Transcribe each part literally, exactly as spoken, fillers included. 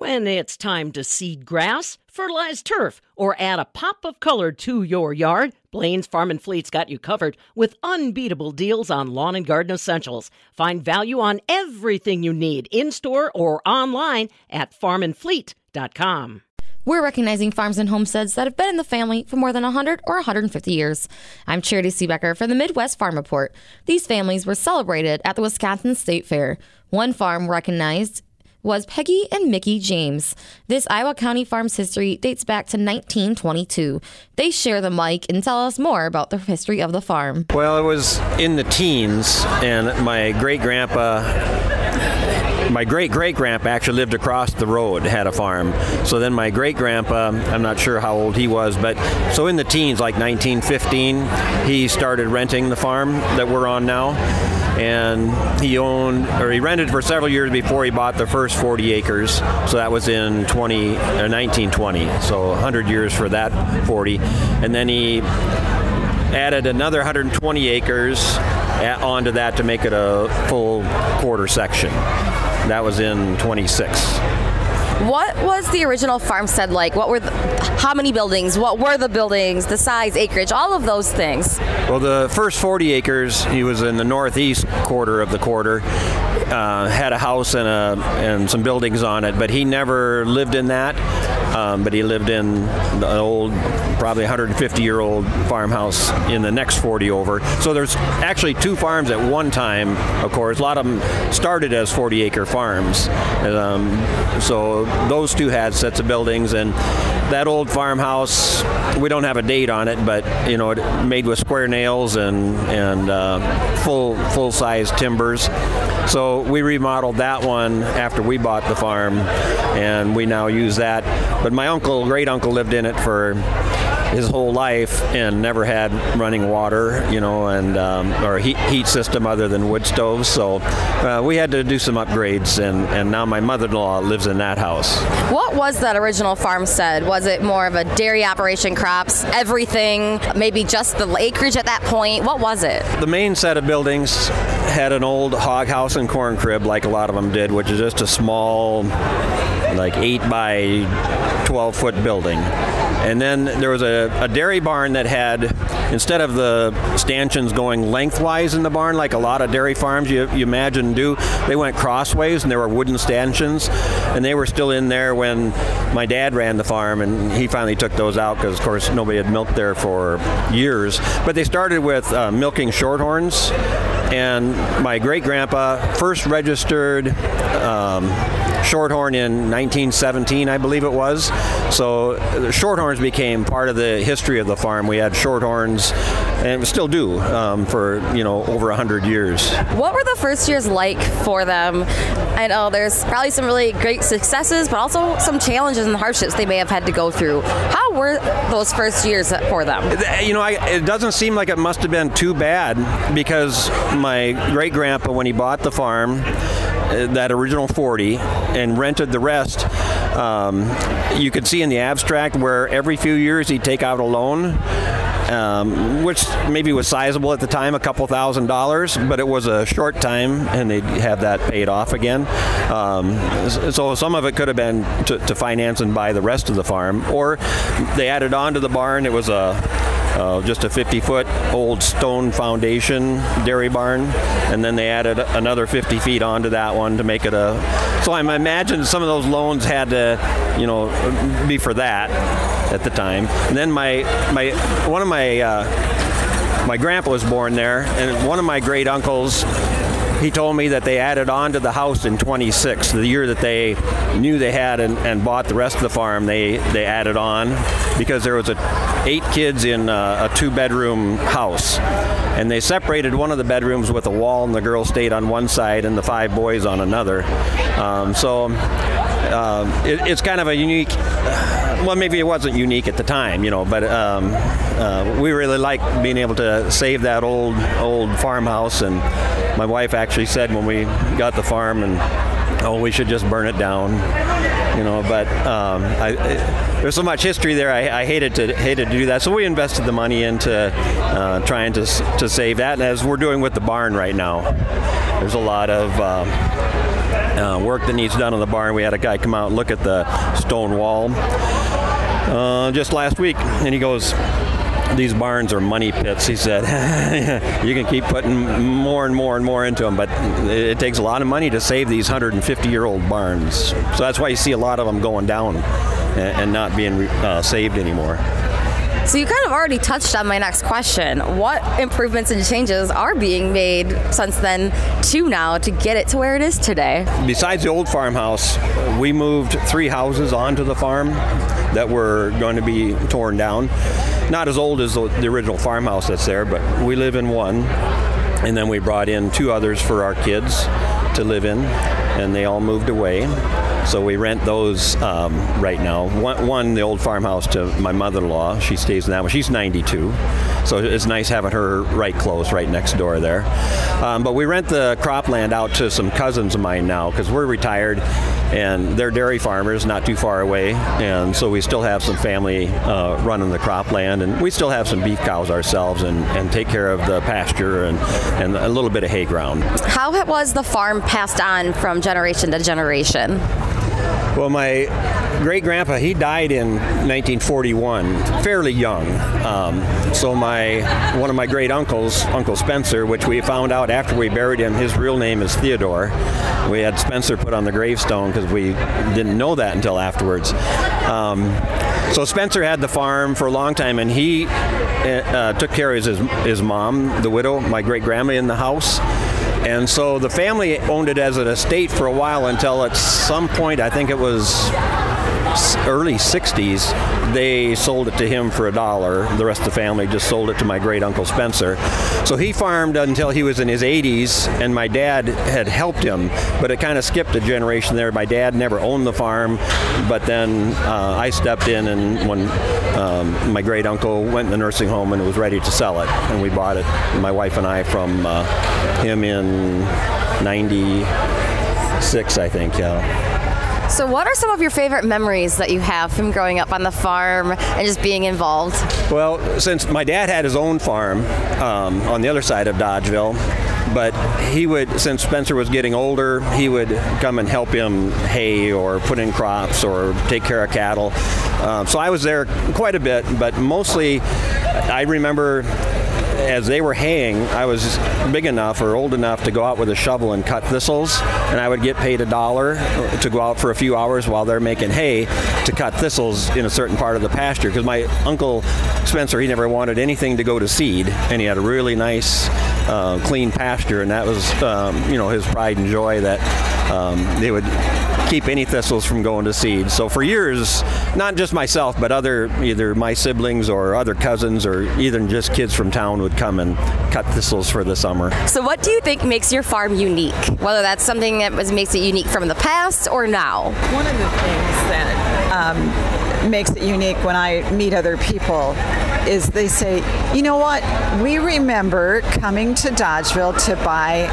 When it's time to seed grass, fertilize turf, or add a pop of color to your yard, Blaine's Farm and Fleet's got you covered with unbeatable deals on lawn and garden essentials. Find value on everything you need in-store or online at farm and fleet dot com. We're recognizing farms and homesteads that have been in the family for more than one hundred or one hundred fifty years. I'm Charity Seebecker for the Midwest Farm Report. These families were celebrated at the Wisconsin State Fair. One farm recognized was Peggy and Mickey James. This Iowa County farm's history dates back to nineteen twenty-two. They share the mic and tell us more about the history of the farm. Well, it was in the teens, and my great-grandpa... My great-great-grandpa actually lived across the road, had a farm. So then my great-grandpa, I'm not sure how old he was, but so in the teens, like nineteen fifteen, he started renting the farm that we're on now. And he owned, or he rented for several years before he bought the first forty acres. So that was in twenty, or nineteen twenty, so one hundred years for that forty. And then he added another one hundred twenty acres onto that to make it a full quarter section. That was in twenty-six. What was the original farmstead like? What were the, how many buildings? What were the buildings? The size, acreage, all of those things. Well, the first forty acres, he was in the northeast quarter of the quarter, uh, had a house and a and some buildings on it, but he never lived in that. Um, but he lived in an old, probably one hundred fifty year old farmhouse in the next forty over. So there's actually two farms at one time, of course. A lot of them started as forty acre farms. Um, so those two had sets of buildings, and that old farmhouse, we don't have a date on it, but you know, it made with square nails and and uh, full full size timbers. So we remodeled that one after we bought the farm, and we now use that. But my uncle, great uncle, lived in it for his whole life and never had running water, you know, and um, or heat heat system other than wood stoves. So uh, we had to do some upgrades, and, and now my mother-in-law lives in that house. What was that original farmstead? Was it more of a dairy operation, crops, everything, maybe just the acreage at that point? What was it? The main set of buildings had an old hog house and corn crib, like a lot of them did, which is just a small, like eight by twelve foot building. And then there was a, a dairy barn that had, instead of the stanchions going lengthwise in the barn, like a lot of dairy farms you, you imagine do, they went crossways, and there were wooden stanchions, and they were still in there when my dad ran the farm, and he finally took those out because, of course, nobody had milked there for years. But they started with uh, milking shorthorns, and my great-grandpa first registered um, shorthorn in nineteen seventeen, I believe it was. So the shorthorns became part of the history of the farm. We had shorthorns, and we still do, um, for, you know, over one hundred years. What were the first years like for them? I know there's probably some really great successes, but also some challenges and hardships they may have had to go through. How were those first years for them? You know, I, it doesn't seem like it must have been too bad, because my great-grandpa, when he bought the farm, that original forty, and rented the rest, um, you could see in the abstract where every few years he'd take out a loan, um, which maybe was sizable at the time, a couple thousand dollars, but it was a short time and they'd have that paid off again. Um, so some of it could have been to, to finance and buy the rest of the farm, or they added on to the barn. It was a Uh, just a fifty foot old stone foundation dairy barn, and then they added another fifty feet onto that one to make it a, so I imagine some of those loans had to, you know, be for that at the time. And then my my one of my uh, my grandpa was born there, and one of my great uncles, he told me that they added on to the house in twenty-six, the year that they knew they had and, and bought the rest of the farm. They, they added on because there was a, eight kids in a, a two-bedroom house. And they separated one of the bedrooms with a wall, and the girls stayed on one side and the five boys on another. Um, so uh, it, it's kind of a unique... Uh, Well, maybe it wasn't unique at the time, you know, but um, uh, we really liked being able to save that old old farmhouse. And my wife actually said when we got the farm, and oh, we should just burn it down, you know. But um, I, it, there's so much history there. I, I hated to hated to do that, so we invested the money into uh, trying to to save that, and as we're doing with the barn right now, there's a lot of. Um, uh, work that needs done on the barn. We had a guy come out and look at the stone wall uh, just last week, and he goes, these barns are money pits, he said. You can keep putting more and more and more into them, but it takes a lot of money to save these one hundred fifty year old barns. So that's why you see a lot of them going down and not being uh, saved anymore. So you kind of already touched on my next question. What improvements and changes are being made since then to now to get it to where it is today? Besides the old farmhouse, we moved three houses onto the farm that were going to be torn down. Not as old as the original farmhouse that's there, but we live in one, and then we brought in two others for our kids to live in, and they all moved away. So we rent those um, right now. One, one, the old farmhouse to my mother-in-law. She stays in that one. She's ninety-two, so it's nice having her right close, right next door there. Um, but we rent the cropland out to some cousins of mine now because we're retired, and they're dairy farmers not too far away, and so we still have some family uh, running the cropland, and we still have some beef cows ourselves and, and take care of the pasture and, and a little bit of hay ground. How was the farm passed on from generation to generation? Well, my great-grandpa, he died in nineteen forty-one, fairly young. Um, so my one of my great uncles, Uncle Spencer, which we found out after we buried him, his real name is Theodore. We had Spencer put on the gravestone because we didn't know that until afterwards. Um, so Spencer had the farm for a long time, and he uh, took care of his, his mom, the widow, my great-grandma in the house. And so the family owned it as an estate for a while until at some point, I think it was early sixties, they sold it to him for a dollar. The rest of the family just sold it to my great uncle Spencer. So he farmed until he was in his eighties, and my dad had helped him, but it kind of skipped a generation there. My dad never owned the farm, but then uh, I stepped in, and when um, my great uncle went in the nursing home and was ready to sell it, and we bought it, my wife and I, from uh, him in ninety-six, I think, yeah. So what are some of your favorite memories that you have from growing up on the farm and just being involved? Well, since my dad had his own farm um, on the other side of Dodgeville, but he would, since Spencer was getting older, he would come and help him hay or put in crops or take care of cattle. Uh, so I was there quite a bit, but mostly I remember as they were haying, I was big enough or old enough to go out with a shovel and cut thistles, and I would get paid a dollar to go out for a few hours while they're making hay to cut thistles in a certain part of the pasture, because my Uncle Spencer, he never wanted anything to go to seed, and he had a really nice uh, clean pasture, and that was um, you know, his pride and joy that um, they would keep any thistles from going to seed. So for years, not just myself, but other, either my siblings or other cousins or even just kids from town would come and cut thistles for the summer. So what do you think makes your farm unique? Whether that's something that was, makes it unique from the past or now? One of the things that um, makes it unique when I meet other people is they say, you know what, we remember coming to Dodgeville to buy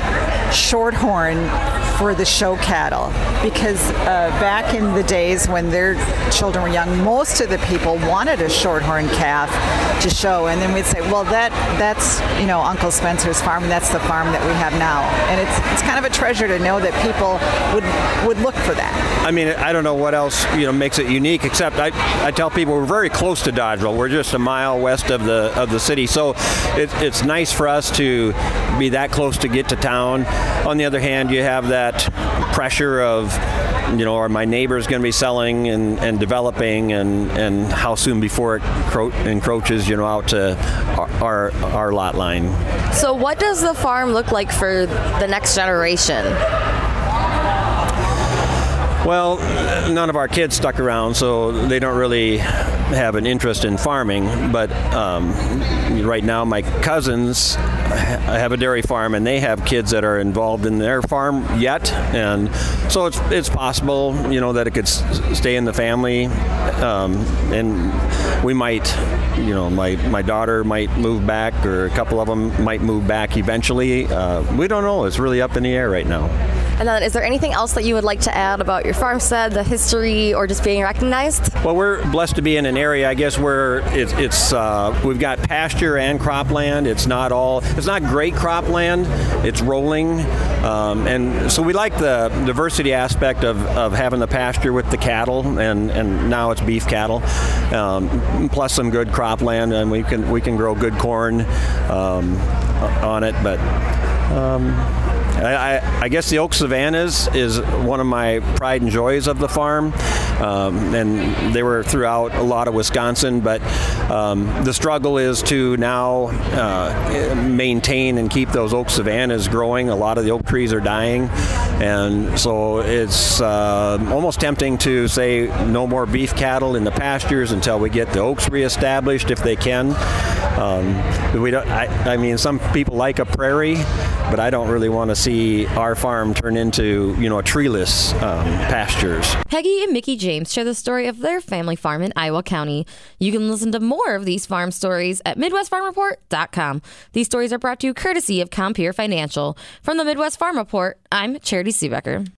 Shorthorn for the show cattle, because uh, back in the days when their children were young, most of the people wanted a Shorthorn calf to show, and then we'd say, well, that that's, you know, Uncle Spencer's farm, and that's the farm that we have now, and it's it's kind of a treasure to know that people would would look for that. I mean, I don't know what else, you know, makes it unique, except I, I tell people we're very close to Dodgeville. We're just a mile west of the of the city, so it, it's nice for us to be that close to get to town. On the other hand, you have that pressure of, you know, are my neighbors going to be selling and, and developing, and, and how soon before it cro- encroaches, you know, out to our, our our lot line. So what does the farm look like for the next generation? Well, none of our kids stuck around, so they don't really have an interest in farming, but um, right now my cousins have a dairy farm, and they have kids that are involved in their farm yet, and so it's it's possible, you know, that it could s- stay in the family, um, and we might, you know, my, my daughter might move back, or a couple of them might move back eventually. Uh, we don't know. It's really up in the air right now. And then is there anything else that you would like to add about your farmstead, the history, or just being recognized? Well, we're blessed to be in an area, I guess, where it's, it's uh, we've got pasture and cropland. It's not all, it's not great cropland. It's rolling. Um, and so we like the diversity aspect of, of having the pasture with the cattle, and, and now it's beef cattle, um, plus some good cropland, and we can we can grow good corn um, on it. But um, I, I, I guess the oak savannas is one of my pride and joys of the farm. Um, and they were throughout a lot of Wisconsin, but um, the struggle is to now uh, maintain and keep those oak savannas growing. A lot of the oak trees are dying, and so it's uh, almost tempting to say no more beef cattle in the pastures until we get the oaks reestablished, if they can. Um, we don't. I, I mean, some people like a prairie, but I don't really want to see our farm turn into, you know, a treeless um, pastures. Peggy and Mickey James share the story of their family farm in Iowa County. You can listen to more of these farm stories at Midwest Farm Report dot com. These stories are brought to you courtesy of Compeer Financial. From the Midwest Farm Report, I'm Charity Seebecker.